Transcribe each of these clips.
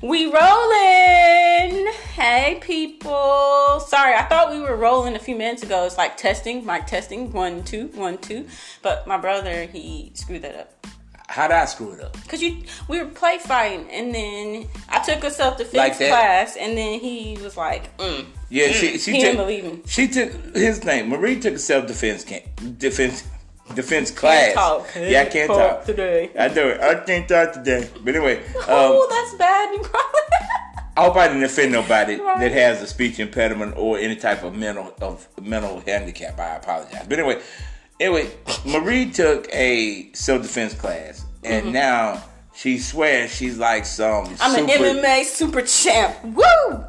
We rolling. Hey people. Sorry, I thought we were rolling a few minutes ago. It's like testing, mic testing, 1 2 1 2. But my brother, he screwed that up. How did I screw it up? Cause we were play fighting, and then I took us up to fifth class, and then he was like, yeah, she he didn't believe me. She took his name. Marie took a self defense class. I can't talk today. I can't talk today. But anyway, that's bad. You probably. I hope I didn't offend nobody that has a speech impediment or any type of mental handicap. I apologize. But anyway, Marie took a self-defense class, and now she swears she's like I'm an MMA super champ. Woo!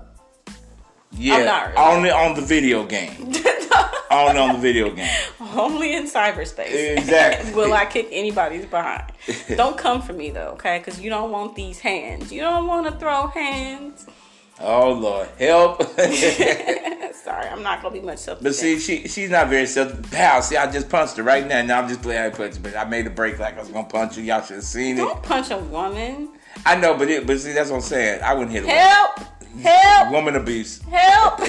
Yeah, I'm not really. Only on the video game. Only on the video game. Only in cyberspace. Exactly. Will I kick anybody's behind? Don't come for me though, okay? Because you don't want these hands. You don't want to throw hands. Oh Lord, help! Sorry, I'm not gonna be much self. But see, she's not very self. Pow! See, I just punched her right now. Now I'm just glad I punched her. But I made a break like I was gonna punch you. Y'all should have seen it. Don't punch a woman. I know, but see, that's what I'm saying. I wouldn't hit a woman. Help! Woman abuse. Help!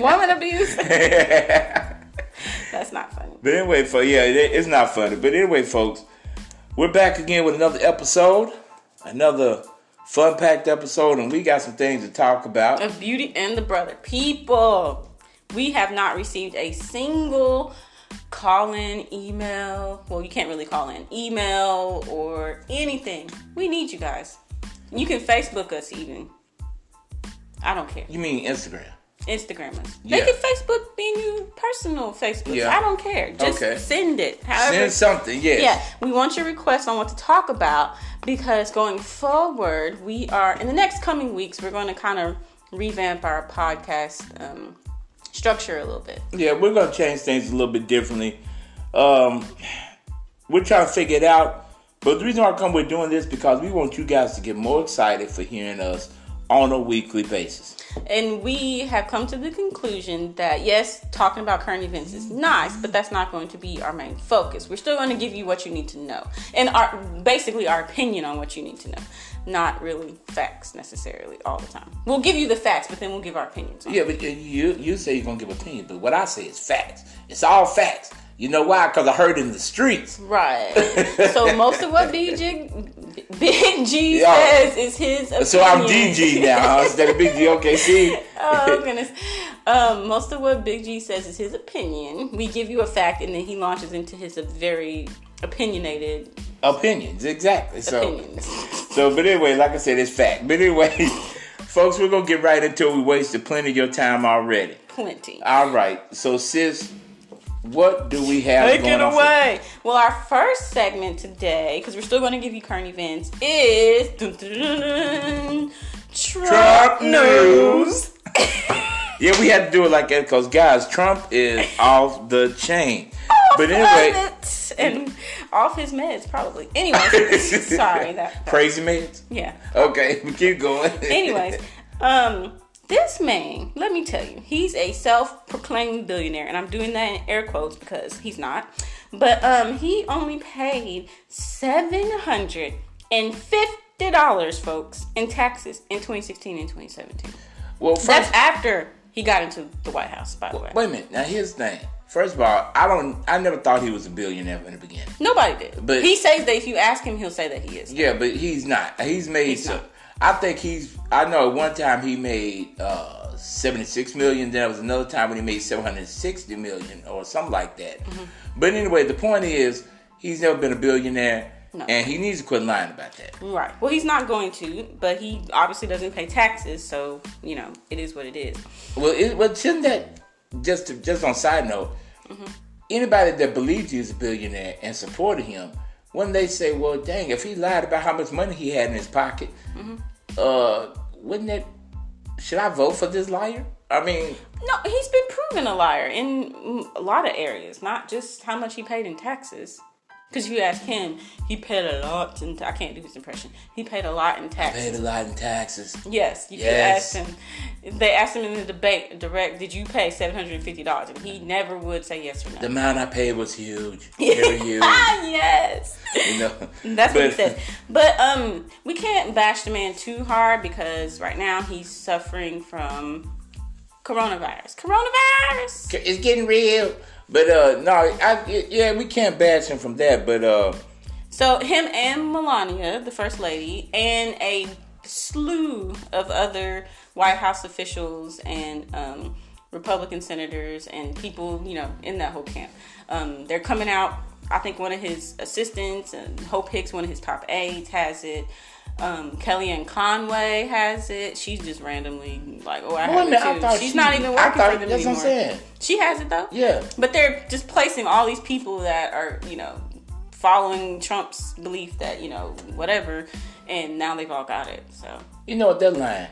Woman abuse. That's not funny. But anyway, it's not funny. But anyway, folks, we're back again with another episode, another fun-packed episode, and we got some things to talk about. Of Beauty and the Brother. People, we have not received a single call-in, email. Well, you can't really call in. Email or anything. We need you guys. You can Facebook us even. I don't care. You mean Instagram? Instagrammers. Yeah. They can Facebook being you personal Facebook. Yeah. I don't care. Just send it. However, send something, yes. Yeah. We want your requests on what to talk about, because going forward, we are, in the next coming weeks, we're going to kind of revamp our podcast structure a little bit. Yeah, we're going to change things a little bit differently. We're trying to figure it out, but the reason why we're doing this is because we want you guys to get more excited for hearing us on a weekly basis. And we have come to the conclusion that, yes, talking about current events is nice, but that's not going to be our main focus. We're still going to give you what you need to know. And basically our opinion on what you need to know. Not really facts necessarily all the time. We'll give you the facts, but then we'll give our opinions on it. Yeah, but you say you're going to give opinions, but what I say is facts. It's all facts. You know why? Because I heard in the streets. Right. So most of what Big G says is his opinion. So I'm DG now instead of Big G. Okay, see? Oh, goodness. Most of what Big G says is his opinion. We give you a fact, and then he launches into his very opinionated opinions. Exactly. So, but anyway, like I said, it's fact. But anyway, folks, we're going to get right into it. We wasted plenty of your time already. Plenty. All right. So, sis, what do we have going on? Take it away. Well, our first segment today, because we're still going to give you current events, is Trump News. Yeah, we had to do it like that because, guys, Trump is off the chain. But anyway, and off his meds probably. Anyway, sorry that crazy meds. Yeah. Okay, we keep going. Anyways, this man, let me tell you, he's a self-proclaimed billionaire, and I'm doing that in air quotes because he's not. But he only paid $750, folks, in taxes in 2016 and 2017. Well, first, that's after he got into the White House, by the way. Wait a minute. Now, here's the thing. First of all, I never thought he was a billionaire in the beginning. Nobody did. But he says that if you ask him, he'll say that he is. Yeah, but he's not. He's not. I think I know one time he made $76 million. Then there was another time when he made $760 million or something like that. Mm-hmm. But anyway, the point is he's never been a billionaire. No. And he needs to quit lying about that. Right. Well, he's not going to, but he obviously doesn't pay taxes. So, it is what it is. Well, shouldn't that, just on side note, anybody that believes he's a billionaire and supported him, when they say, well, dang, if he lied about how much money he had in his pocket, should I vote for this liar? I mean, no, he's been proven a liar in a lot of areas, not just how much he paid in taxes. Because if you ask him, he paid a lot in I can't do his impression. He paid a lot in taxes. He paid a lot in taxes. Yes. You could ask him. They asked him in the debate, direct, did you pay $750? And he never would say yes or no. The amount I paid was huge. Very huge. Yes. You know. That's what he says. But we can't bash the man too hard because right now he's suffering from coronavirus. Coronavirus! It's getting real. But, we can't bash him from that, but... So, him and Melania, the First Lady, and a slew of other White House officials and Republican senators and people, you know, in that whole camp. They're coming out. I think one of his assistants, Hope Hicks, one of his top aides, has it. Kellyanne Conway has it. She's just randomly like, oh, I have it too. She's not even working for them anymore. That's what I'm saying. She has it though. Yeah. But they're just placing all these people that are, you know, following Trump's belief that, you know, whatever, and now they've all got it. So you know what, they're lying.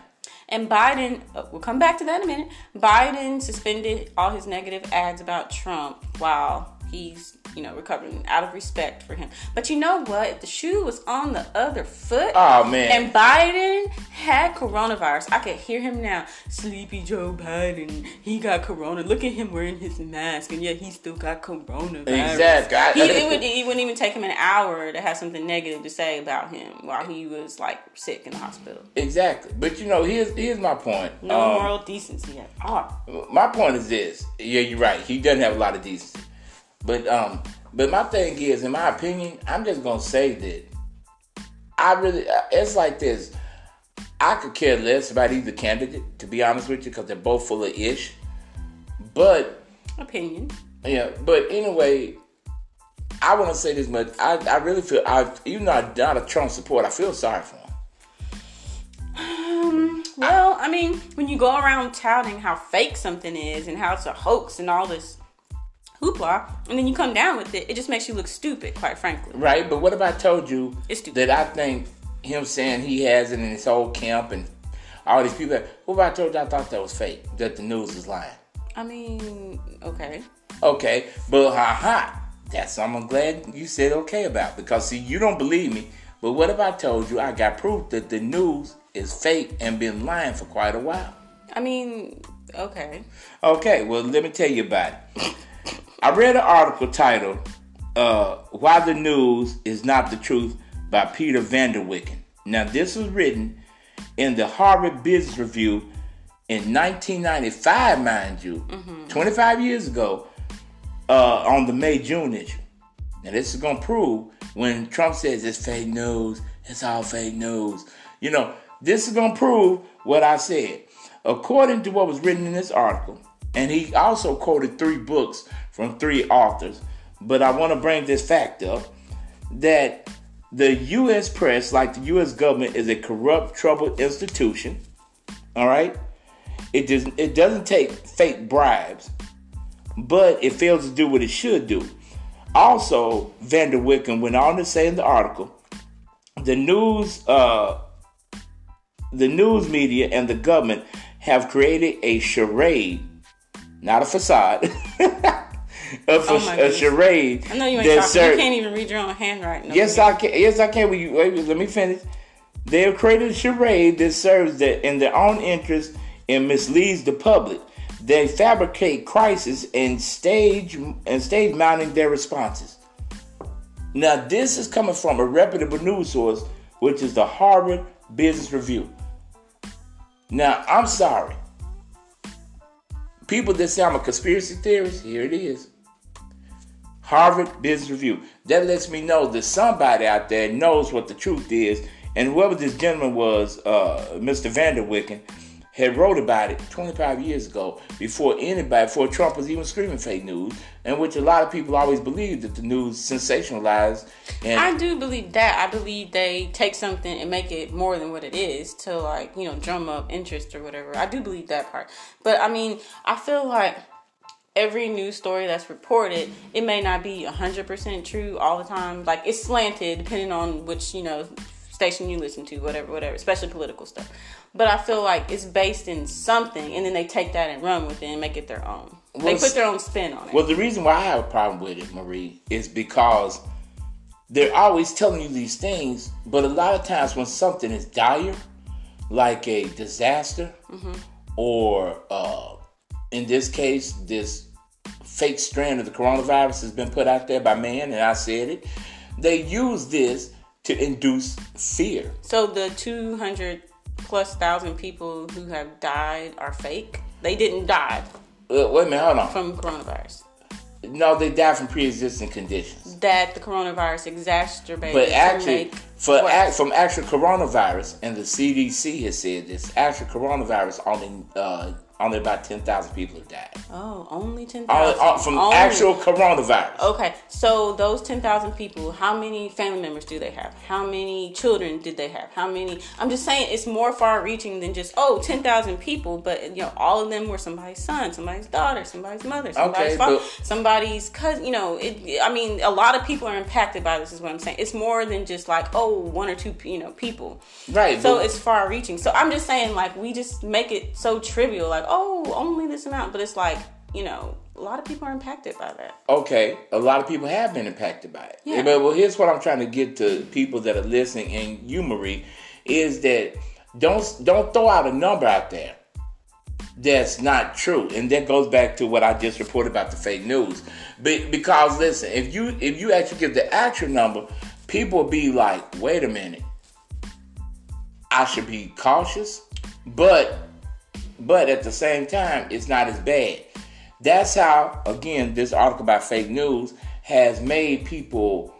And Biden, we'll come back to that in a minute. Biden suspended all his negative ads about Trump while he's, you know, recovering, out of respect for him. But you know what? If the shoe was on the other foot, oh man, and Biden had coronavirus, I could hear him now. Sleepy Joe Biden, he got corona. Look at him wearing his mask, and yet he still got coronavirus. Exactly. It wouldn't even take him an hour to have something negative to say about him while he was like sick in the hospital. Exactly. But you know, here's my point. No moral decency at all. My point is this. Yeah, you're right. He doesn't have a lot of decency. But my thing is, in my opinion, I'm just gonna say that it's like this. I could care less about either candidate, to be honest with you, because they're both full of ish. But opinion. Yeah. But anyway, I want to say this much. I really feel even though I'm not a Trump supporter, I feel sorry for him. Well, I mean, when you go around touting how fake something is and how it's a hoax and all this hoopla, and then you come down with it, it just makes you look stupid, quite frankly. Right, but what if I told you that I think him saying he has it in his whole camp and all these people, what if I told you I thought that was fake, that the news was lying? I mean, okay. Okay, but that's something I'm glad you said okay about, because see, you don't believe me, but what if I told you I got proof that the news is fake and been lying for quite a while? I mean, okay. Okay, well, let me tell you about it. I read an article titled, Why the News is Not the Truth by Peter Vanderwicken. Now, this was written in the Harvard Business Review in 1995, mind you, 25 years ago, on the May-June issue. Now, this is going to prove when Trump says it's fake news, it's all fake news. You know, this is going to prove what I said. According to what was written in this article, and he also quoted three books from three authors. But I want to bring this fact up, that the U.S. press, like the U.S. government, is a corrupt, troubled institution. All right? It doesn't take fake bribes, but it fails to do what it should do. Also, Vanderwicken went on to say in the article, the news media and the government have created a charade, not a facade, a charade. I know you ain't talking. You can't even read your own handwriting. No, yes, I can. Yes, I can. Wait, let me finish. They have created a charade that serves in their own interest and misleads the public. They fabricate crises and stage mounting their responses. Now, this is coming from a reputable news source, which is the Harvard Business Review. Now, I'm sorry. People that say I'm a conspiracy theorist, here it is. Harvard Business Review. That lets me know that somebody out there knows what the truth is. And whoever this gentleman was, Mr. Vanderwicken, had wrote about it 25 years ago before Trump was even screaming fake news, in which a lot of people always believed that the news sensationalized. And I do believe that. I believe they take something and make it more than what it is to, like, you know, drum up interest or whatever. I do believe that part. But, I mean, I feel like every news story that's reported, it may not be 100% true all the time. Like, it's slanted depending on which, you know, station you listen to, whatever, especially political stuff. But I feel like it's based in something, and then they take that and run with it and make it their own. They put their own spin on it. Well, the reason why I have a problem with it, Marie, is because they're always telling you these things, but a lot of times when something is dire, like a disaster, or in this case, this fake strand of the coronavirus has been put out there by man, and I said it, they use this to induce fear. So the 200,000+ people who have died are fake? They didn't die. Wait a minute, hold on. From coronavirus. No, they died from pre-existing conditions. That the coronavirus exacerbated. But actually, from actual coronavirus, and the CDC has said this, actual coronavirus, only about 10,000 people have died. Oh, only 10,000? From actual coronavirus. Okay, so those 10,000 people, how many family members do they have? How many children did they have? How many? I'm just saying it's more far-reaching than just, 10,000 people, but all of them were somebody's son, somebody's daughter, somebody's mother, somebody's father, somebodydy's cousin. A lot of people are impacted by this is what I'm saying. It's more than just like, one or two, people. Right. So it's far-reaching. So I'm just saying, like, we just make it so trivial, like, only this amount. But it's like, a lot of people are impacted by that. Okay. A lot of people have been impacted by it. Yeah. But, here's what I'm trying to get to people that are listening, and you, Marie, is that don't throw out a number out there that's not true. And that goes back to what I just reported about the fake news. Because, listen, if you actually give the actual number, people will be like, wait a minute, I should be cautious, but at the same time, it's not as bad. That's how, again, this article about fake news has made people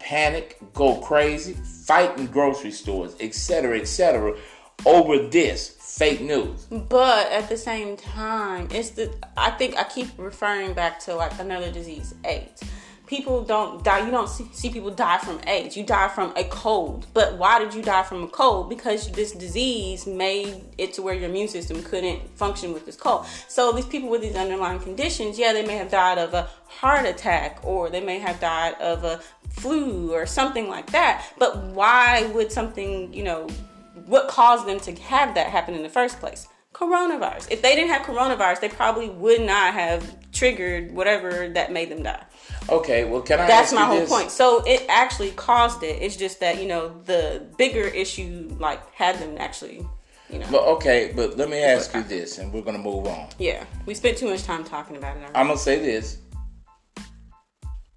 panic, go crazy, fight in grocery stores, et cetera, over this fake news. But at the same time, I think I keep referring back to like another disease, AIDS. People don't die. You don't see people die from AIDS. You die from a cold. But why did you die from a cold? Because this disease made it to where your immune system couldn't function with this cold. So these people with these underlying conditions, they may have died of a heart attack, or they may have died of a flu or something like that. But why would something, what caused them to have that happen in the first place? Coronavirus. If they didn't have coronavirus, they probably would not have triggered whatever that made them die. Okay, well, can I? That's my whole point. So it actually caused it. It's just that the bigger issue had them actually. Well, okay, but let me ask you this, and we're gonna move on. Yeah, we spent too much time talking about it already. I'm gonna say this: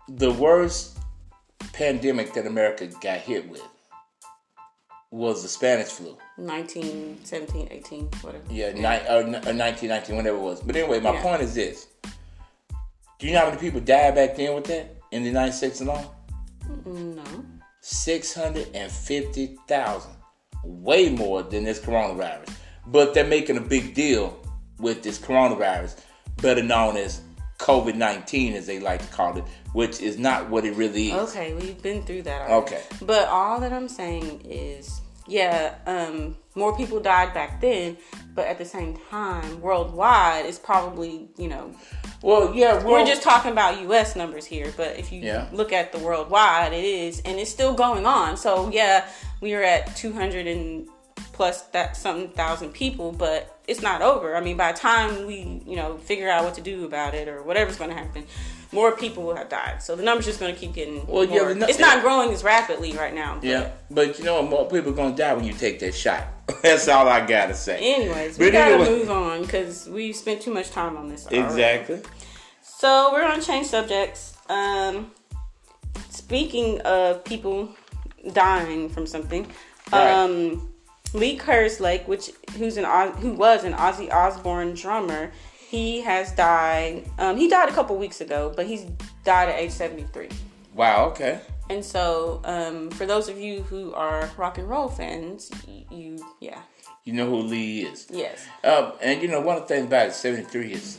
the worst pandemic that America got hit with was the Spanish flu. 1917, 18, whatever. Yeah, 1919, whatever it was. But anyway, my point is this. Do you know how many people died back then with that in the United States alone? No. 650,000. Way more than this coronavirus. But they're making a big deal with this coronavirus, better known as COVID-19, as they like to call it, which is not what it really is. Okay, we've been through that already. Okay. But all that I'm saying is, more people died back then, but at the same time, worldwide, it's probably, we're just talking about U.S. numbers here, but if you look at the worldwide, it is, and it's still going on. So, we are at 200,000+ people, but it's not over. I mean, by the time we, figure out what to do about it or whatever's going to happen, more people will have died. So the number's just going to keep getting more. It's not growing as rapidly right now. But. Yeah, but more people are going to die when you take that shot. That's all I got to say. Anyways, we got to move on because we spent too much time on this already. Exactly. So we're going to change subjects. Speaking of people dying from something, Lee Kerslake, who was an Ozzy Osbourne drummer, he has died. He died a couple weeks ago, but he's died at age 73. Wow. Okay. And so, for those of you who are rock and roll fans, you know who Lee is. Yes. And one of the things about it, 73 is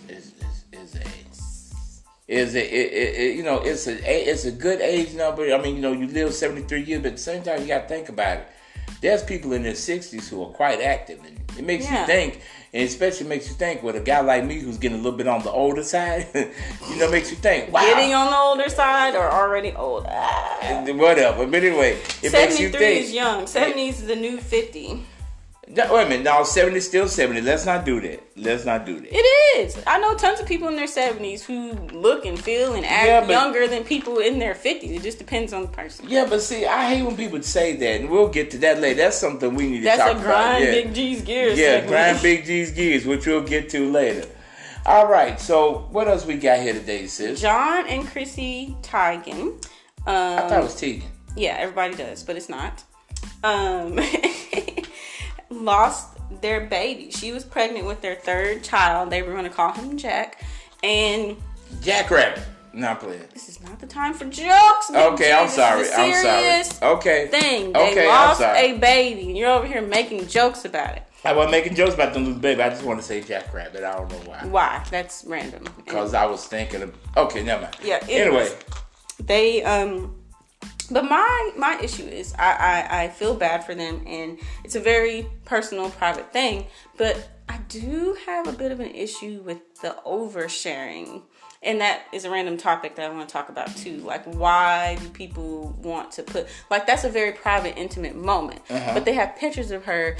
a good age number. I mean, you live 73 years, but at the same time, you got to think about it. There's people in their 60s who are quite active, and it makes you think, and especially makes you think with a guy like me who's getting a little bit on the older side, makes you think, wow. Getting on the older side or already old? Whatever. But anyway, it makes you think. 73 is young. 70s is the new 50. Wait a minute, now 70 still 70. Let's not do that. Let's not do that. It is. I know tons of people in their 70s who look and feel and act younger than people in their 50s. It just depends on the person. Yeah, but see, I hate when people say that, and we'll get to that later. That's something we need to talk about. That's a grind Big G's gears. Yeah, grind Big G's gears, which we'll get to later. All right, so what else we got here today, sis? John and Chrissy Teigen. I thought it was Teigen. Yeah, everybody does, but it's not. Lost their baby. She was pregnant with their third child. They were going to call him Jack. And Jackrabbit. Not playing. This is not the time for jokes. Okay, I'm sorry. I'm sorry. Okay. Thing. They lost a baby, and you're over here making jokes about it. I wasn't making jokes about them losing baby. I just want to say Jackrabbit. I don't know why. Why? That's random. Because I was thinking of... Okay, never mind. Yeah. Anyway. They But my issue is I feel bad for them, and it's a very personal, private thing. But I do have a bit of an issue with the oversharing. And that is a random topic that I want to talk about too. Like, why do people want to put... Like, that's a very private, intimate moment. Uh-huh. But they have pictures of her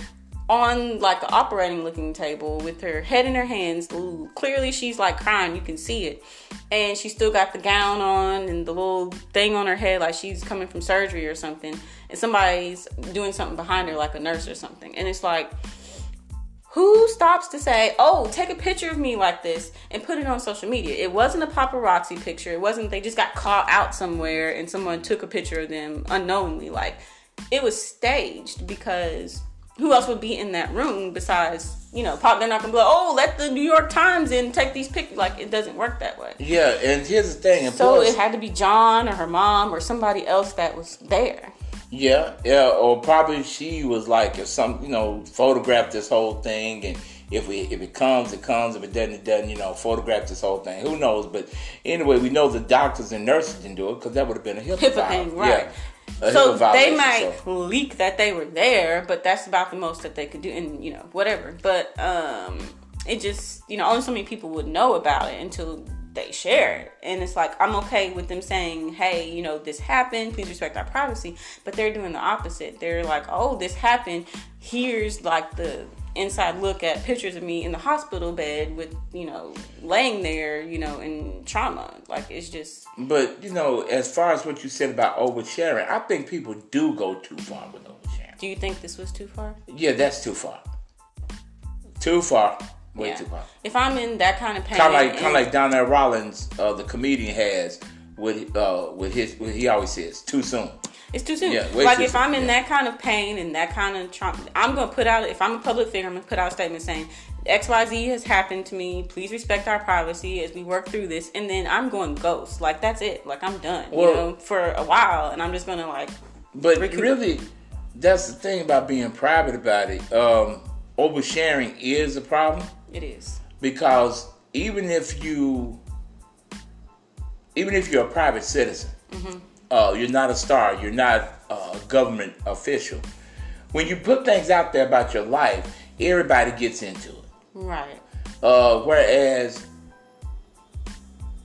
on, like, the operating looking table with her head in her hands. Ooh, clearly she's, like, crying. You can see it. And she still got the gown on and the little thing on her head, like she's coming from surgery or something. And somebody's doing something behind her, like a nurse or something. And it's like, who stops to say, oh, take a picture of me like this and put it on social media? It wasn't a paparazzi picture. It wasn't they just got caught out somewhere and someone took a picture of them unknowingly. Like, it was staged because... Who else would be in that room besides, you know, pop? They're not going to be like, oh, let the New York Times in and take these pictures. Like, it doesn't work that way. Yeah, and here's the thing. So it had to be John or her mom or somebody else that was there. Yeah, or probably she was like, if some, you know, photographed this whole thing, and if it comes, if it doesn't, you know, photograph this whole thing. Who knows? But anyway, we know the doctors and nurses didn't do it because that would have been a HIPAA thing, right? Yeah. So they might leak that they were there, but that's about the most that they could do, and, you know, whatever. But it just, you know, only so many people would know about it until they share it. And it's like, I'm okay with them saying, hey, you know, this happened, please respect our privacy. But they're doing the opposite. They're like, oh, this happened, here's like the inside look at pictures of me in the hospital bed with, you know, laying there, you know, in trauma. Like, it's just... But, you know, as far as what you said about oversharing, I think people do go too far with oversharing. Do you think this was too far? Yeah, that's too far. Too far. Way too far. If I'm in that kind of pain... Kind of like Donnell Rollins, the comedian, has with his... What he always says, too soon. It's too soon. Yeah, like, if I'm in that kind of pain and that kind of trauma, I'm going to put out, if I'm a public figure, I'm going to put out a statement saying, XYZ has happened to me. Please respect our privacy as we work through this. And then I'm going ghost. Like, that's it. Like, I'm done, well, you know, for a while. And I'm just going to, like... But really, that's the thing about being private about it. Oversharing is a problem. It is. Because even if you're a private citizen... Mm-hmm. You're not a star. You're not a government official. When you put things out there about your life, everybody gets into it. Right. Whereas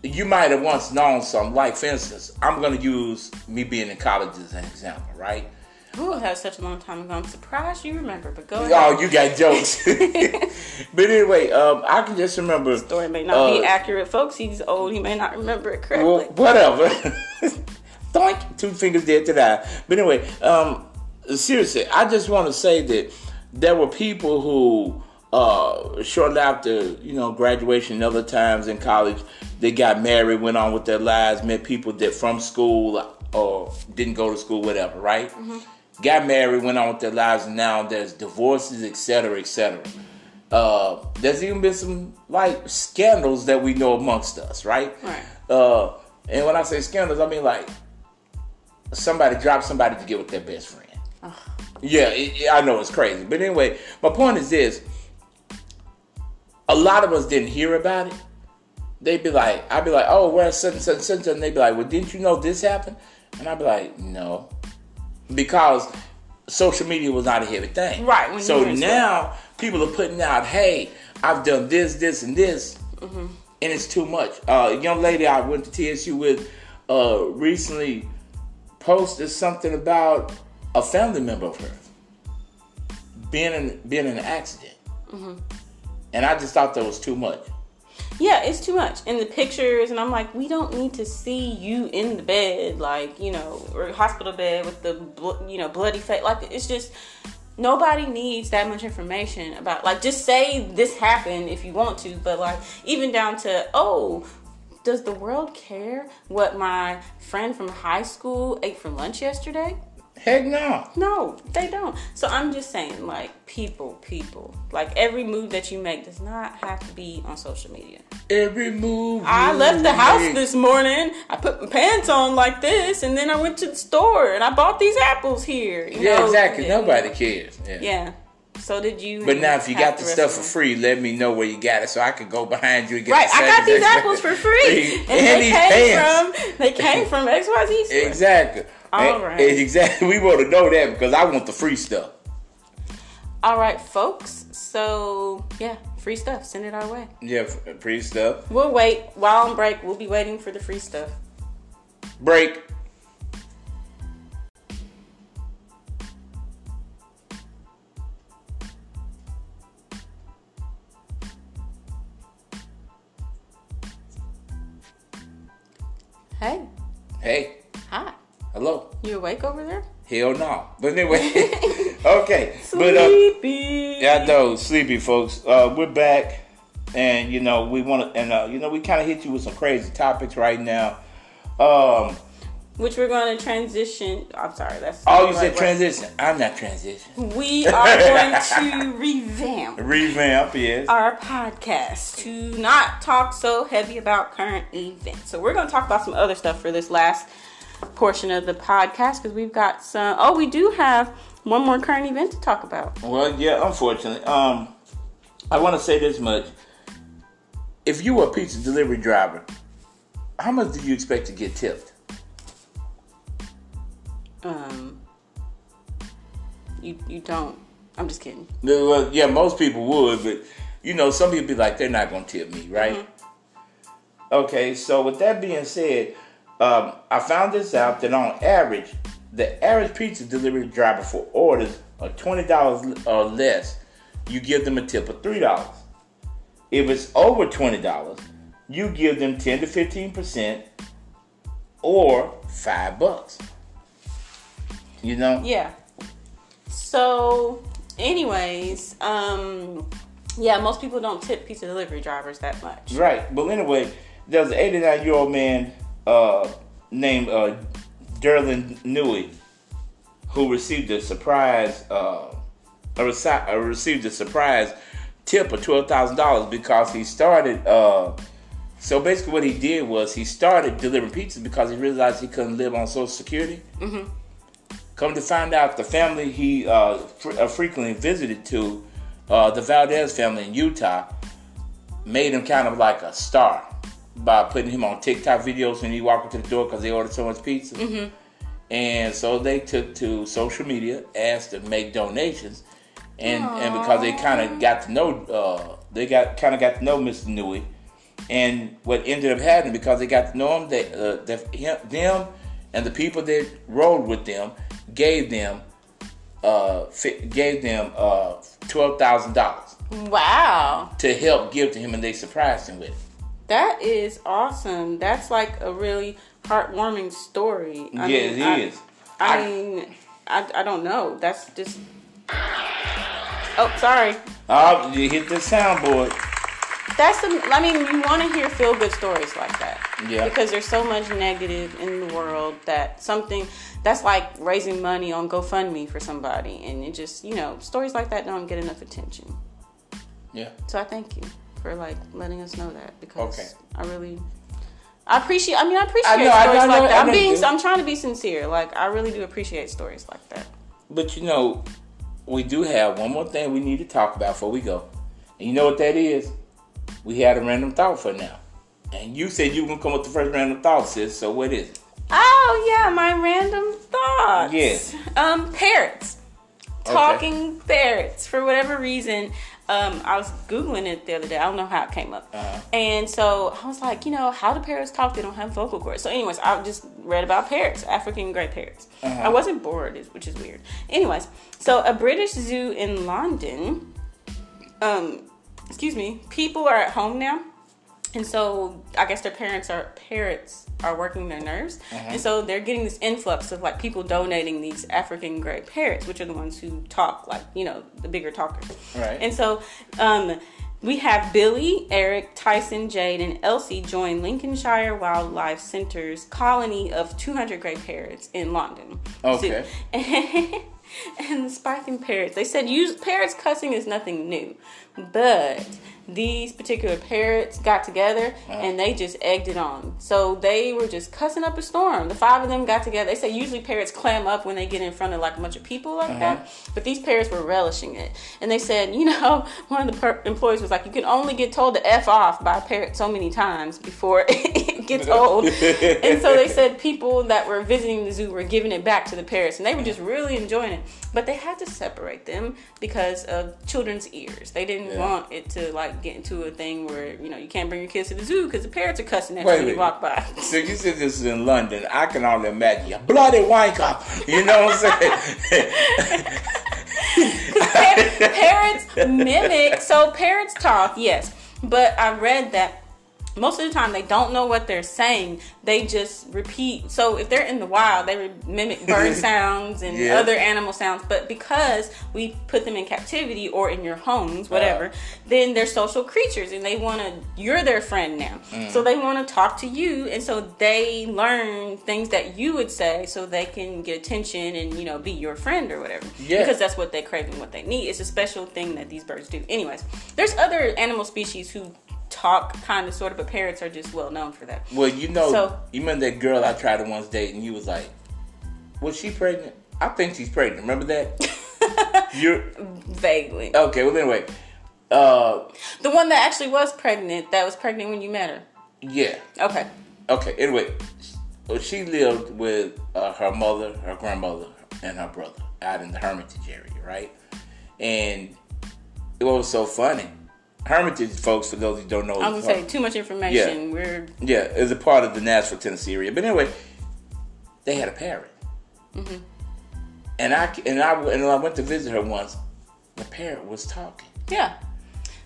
you might have once known something. Like, for instance, I'm going to use me being in college as an example, right? Ooh, that was such a long time ago. I'm surprised you remember, but go ahead. Oh, you got jokes. But anyway, I can just remember... The story may not be accurate, folks. He's old. He may not remember it correctly. Well, whatever. Doink, two fingers dead to die. But anyway, seriously, I just want to say that there were people who, shortly after, you know, graduation and other times in college, they got married, went on with their lives, met people that from school or didn't go to school, whatever, right? Mm-hmm. Got married, went on with their lives, and now there's divorces, et cetera, et cetera. There's even been some, like, scandals that we know amongst us, right? Right. And when I say scandals, I mean, like, somebody dropped somebody to get with their best friend. Oh. Yeah, I know it's crazy. But anyway, my point is this. A lot of us didn't hear about it. I'd be like, oh, where's such and such and such? And they'd be like, well, didn't you know this happened? And I'd be like, no. Because social media was not a heavy thing. Right. So now people are putting out, hey, I've done this, this, and this. Mm-hmm. And it's too much. A young lady I went to TSU with recently... posted something about a family member of hers being in an accident. Mm-hmm. And I just thought that was too much. Yeah, it's too much. And the pictures, and I'm like, we don't need to see you in the bed, like, you know, or hospital bed with the, you know, bloody face. Like, it's just, nobody needs that much information about, like, just say this happened if you want to, but, like, even down to, oh, does the world care what my friend from high school ate for lunch yesterday? Heck no. No, they don't. So I'm just saying, like, people. Like, every move that you make does not have to be on social media. Every move. I left the house this morning. I put my pants on like this, and then I went to the store, and I bought these apples here. You know? Exactly. Nobody cares. Yeah. So did you? But now, if you got the stuff for free, let me know where you got it, so I could go behind you and get. Right, I got these apples for free, and they came from XYZ store. Exactly. All right. Exactly. We want to know that because I want the free stuff. All right, folks. So yeah, free stuff. Send it our way. Yeah, free stuff. We'll wait while on break. We'll be waiting for the free stuff. Break. Hey. Hi. Hello. You awake over there? Hell no. But anyway. Okay. Sleepy. But, I know. Sleepy, folks. We're back. And, you know, we want to, and, you know, we kind of hit you with some crazy topics right now. Which we're going to transition. I'm sorry. Transition. I'm not transitioning. We are going to revamp. Revamp, yes. Our podcast to not talk so heavy about current events. So we're going to talk about some other stuff for this last portion of the podcast because we've got some. Oh, we do have one more current event to talk about. Well, yeah, unfortunately. I want to say this much. If you were a pizza delivery driver, how much do you expect to get tipped? You don't. I'm just kidding. Well, yeah, most people would, but you know, some people be like, they're not gonna tip me, right? Mm-hmm. Okay, so with that being said, I found this out that on average, the average pizza delivery driver for orders of $20 or less, you give them a tip of $3. If it's over $20, you give them 10 to 15% or $5. You know? Yeah. So, anyways, yeah, most people don't tip pizza delivery drivers that much. Right. But anyway, there's an 89-year-old man named Derlin Newey who received a surprise tip of $12,000 because he started. So basically, what he did was he started delivering pizzas because he realized he couldn't live on Social Security. Mm-hmm. Come to find out, the family he frequently visited to, the Valdez family in Utah, made him kind of like a star by putting him on TikTok videos when he walked into the door because they ordered so much pizza. Mm-hmm. And so they took to social media, asked to make donations, and because they kind of got to know, Mr. Newey, and what ended up happening because they got to know him, them and the people that rode with them. Gave them $12,000. Wow! To help give to him, and they surprised him with it. That is awesome. That's like a really heartwarming story. I mean, it is. I don't know. That's just. Oh, sorry. You hit the soundboard. You want to hear feel-good stories like that. Yeah. Because there's so much negative in the world that something, that's like raising money on GoFundMe for somebody. And it just, you know, stories like that don't get enough attention. Yeah. So I thank you for, like, letting us know that. Because I appreciate stories like that. I'm trying to be sincere. Like, I really do appreciate stories like that. But, you know, we do have one more thing we need to talk about before we go. And you know what that is? We had a random thought for now. And you said you were going to come up with the first random thought, sis. So what is it? Oh, yeah. My random thoughts. Yes. Parrots. Talking parrots. For whatever reason, I was Googling it the other day. I don't know how it came up. Uh-huh. And so I was like, you know, how do parrots talk? They don't have vocal cords. So anyways, I just read about parrots, African grey parrots. Uh-huh. I wasn't bored, which is weird. Anyways, so a British zoo in London, people are at home now. And so I guess their parrots are working their nerves. Uh-huh. And so they're getting this influx of like people donating these African grey parrots, which are the ones who talk like, you know, the bigger talkers. Right. And so we have Billy, Eric, Tyson, Jade, and Elsie join Lincolnshire Wildlife Center's colony of 200 grey parrots in London. Okay. So, and the spiking parrots. They said parrots cussing is nothing new, but these particular parrots got together and they just egged it on. So they were just cussing up a storm. The five of them got together. They say usually parrots clam up when they get in front of like a bunch of people like that, but these parrots were relishing it. And they said, you know, one of the employees was like, you can only get told to F off by a parrot so many times before it gets old. And so they said people that were visiting the zoo were giving it back to the parrots, and they were just really enjoying it. But they had to separate them because of children's ears. They didn't want it to like get into a thing where, you know, you can't bring your kids to the zoo because the parents are cussing at you when you walk by. So you said this is in London. I can only imagine you bloody wanker. You know what I'm saying? Because parents mimic. So parents talk, yes. But I read that most of the time, they don't know what they're saying. They just repeat. So if they're in the wild, they mimic bird sounds and other animal sounds. But because we put them in captivity or in your homes, whatever, then they're social creatures and they want to, you're their friend now. Mm. So they want to talk to you. And so they learn things that you would say so they can get attention and, you know, be your friend or whatever. Yeah. Because that's what they crave and what they need. It's a special thing that these birds do. Anyways, there's other animal species who talk kind of sort of, but parrots are just well known for that. Well, you know, so, you remember that girl I tried to once date and you was like, was she pregnant? I think she's pregnant. Remember that? You're vaguely. Okay, well anyway. The one that actually was pregnant, that was pregnant when you met her. Yeah. Okay. Okay, anyway. She lived with her mother, her grandmother, and her brother out in the Hermitage area, right? And it was so funny. Hermitage, folks, for those who don't know. I was going to say, too much information. Yeah. It was a part of the Nashville, Tennessee area. But anyway, they had a parrot. Mm-hmm. And I went to visit her once. The parrot was talking. Yeah.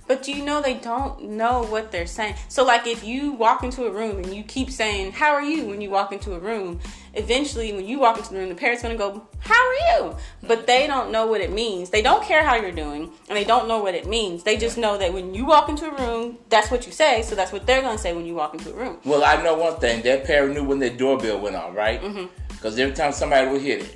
But do you know they don't know what they're saying? So, like, if you walk into a room and you keep saying, how are you, when you walk into a room, eventually when you walk into the room, the parrot's going to go, how are you? But they don't know what it means. They don't care how you're doing, and they don't know what it means. They just know that when you walk into a room, that's what you say, so that's what they're going to say when you walk into a room. Well, I know one thing. That parrot knew when their doorbell went off, right? Because every time somebody would hit it,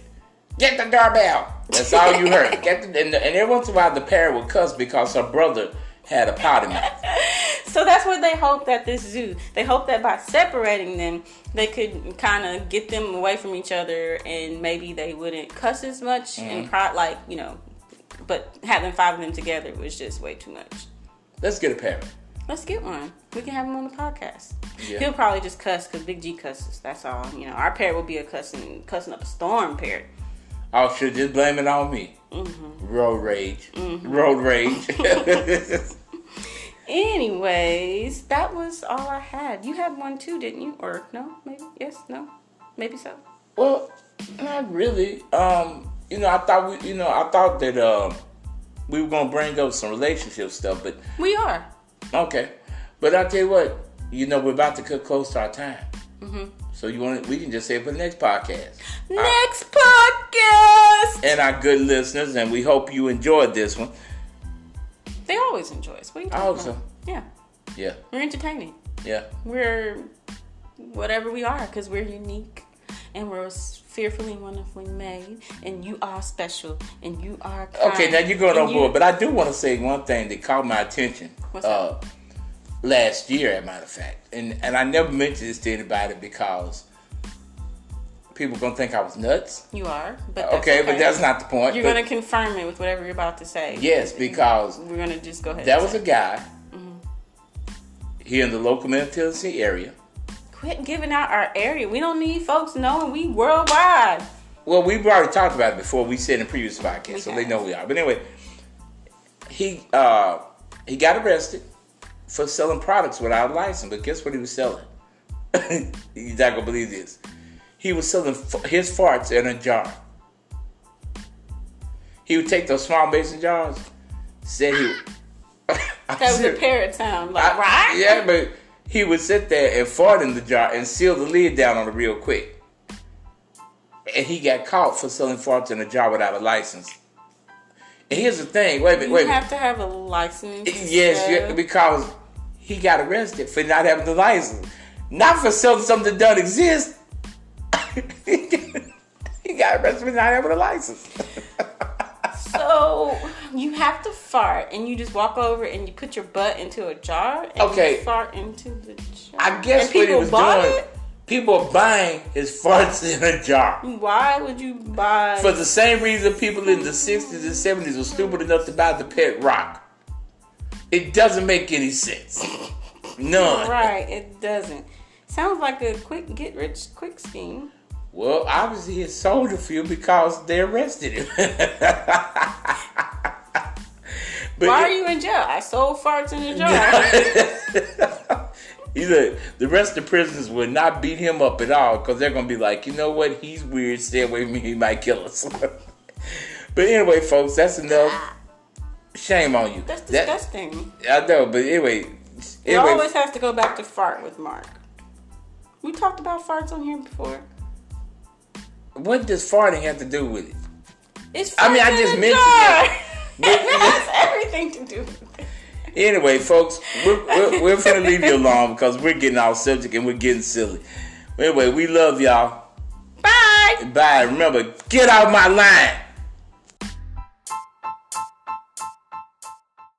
get the doorbell! That's all you heard. And every once in a while, the parrot would cuss because her brother had a pot in it. So that's what they hoped at this zoo. They hoped that by separating them, they could kind of get them away from each other and maybe they wouldn't cuss as much and but having five of them together was just way too much. Let's get a parrot. Let's get one. We can have him on the podcast. Yeah. He'll probably just cuss because Big G cusses. That's all. You know, our parrot will be a cussing up a storm parrot. Oh, sure, just blame it on me. Mm-hmm. Road rage. Anyways, that was all I had. You had one too, didn't you? Or no? Maybe yes. No. Maybe so. Well, not really. I thought that we were gonna bring up some relationship stuff, but we are. Okay, but I tell you what, you know, we're about to cut close to our time. Mm-hmm. So we can just say it for the next podcast. And our good listeners, and we hope you enjoyed this one. They always enjoy us. What are you talking about? Yeah. Yeah. We're entertaining. Yeah. We're whatever we are because we're unique and we're fearfully and wonderfully made and you are special and you are kind. Okay, now you're going on board, but I do want to say one thing that caught my attention. What's that? Last year, as a matter of fact. And I never mentioned this to anybody because people are going to think I was nuts. You are. But that's okay, but that's not the point. You're going to confirm it with whatever you're about to say. Yes, because we're going to just go ahead. That was a guy here in the local Middle Tennessee area. Quit giving out our area. We don't need folks knowing we worldwide. Well, we've already talked about it before. We said in previous podcasts, so they know we are. But anyway, He got arrested for selling products without a license. But guess what he was selling? You're not gonna believe this. He was selling his farts in a jar. He would take those small mason jars. Said he. That was a parrot sound, like right? Yeah, but he would sit there and fart in the jar and seal the lid down on it real quick. And he got caught for selling farts in a jar without a license. And here's the thing. Wait a minute. You have to have a license. Yes, because he got arrested for not having the license. Not for selling something that doesn't exist. He got arrested for not having a license. So you have to fart, and you just walk over and you put your butt into a jar, and you fart into the jar. I guess and what he was doing, people are buying his farts in a jar. Why would you buy? For the same reason people in the 60s and 70s were stupid enough to buy the pet rock. It doesn't make any sense. None. Right, it doesn't. Sounds like a quick get-rich-quick scheme. Well, obviously he sold a few because they arrested him. Why are you in jail? I sold farts in the jar. Either the rest of the prisoners will not beat him up at all because they're going to be like, you know what? He's weird. Stay away from me. He might kill us. But anyway, folks, that's enough. Shame on you. That's disgusting. I know, but anyway. It always has to go back to fart with Mark. We talked about farts on here before. What does farting have to do with it? It's farting in a jar. It has everything to do with it. Anyway, folks, we're going to leave you alone because we're getting off subject and we're getting silly. Anyway, we love y'all. Bye. Bye. Remember, get out my line.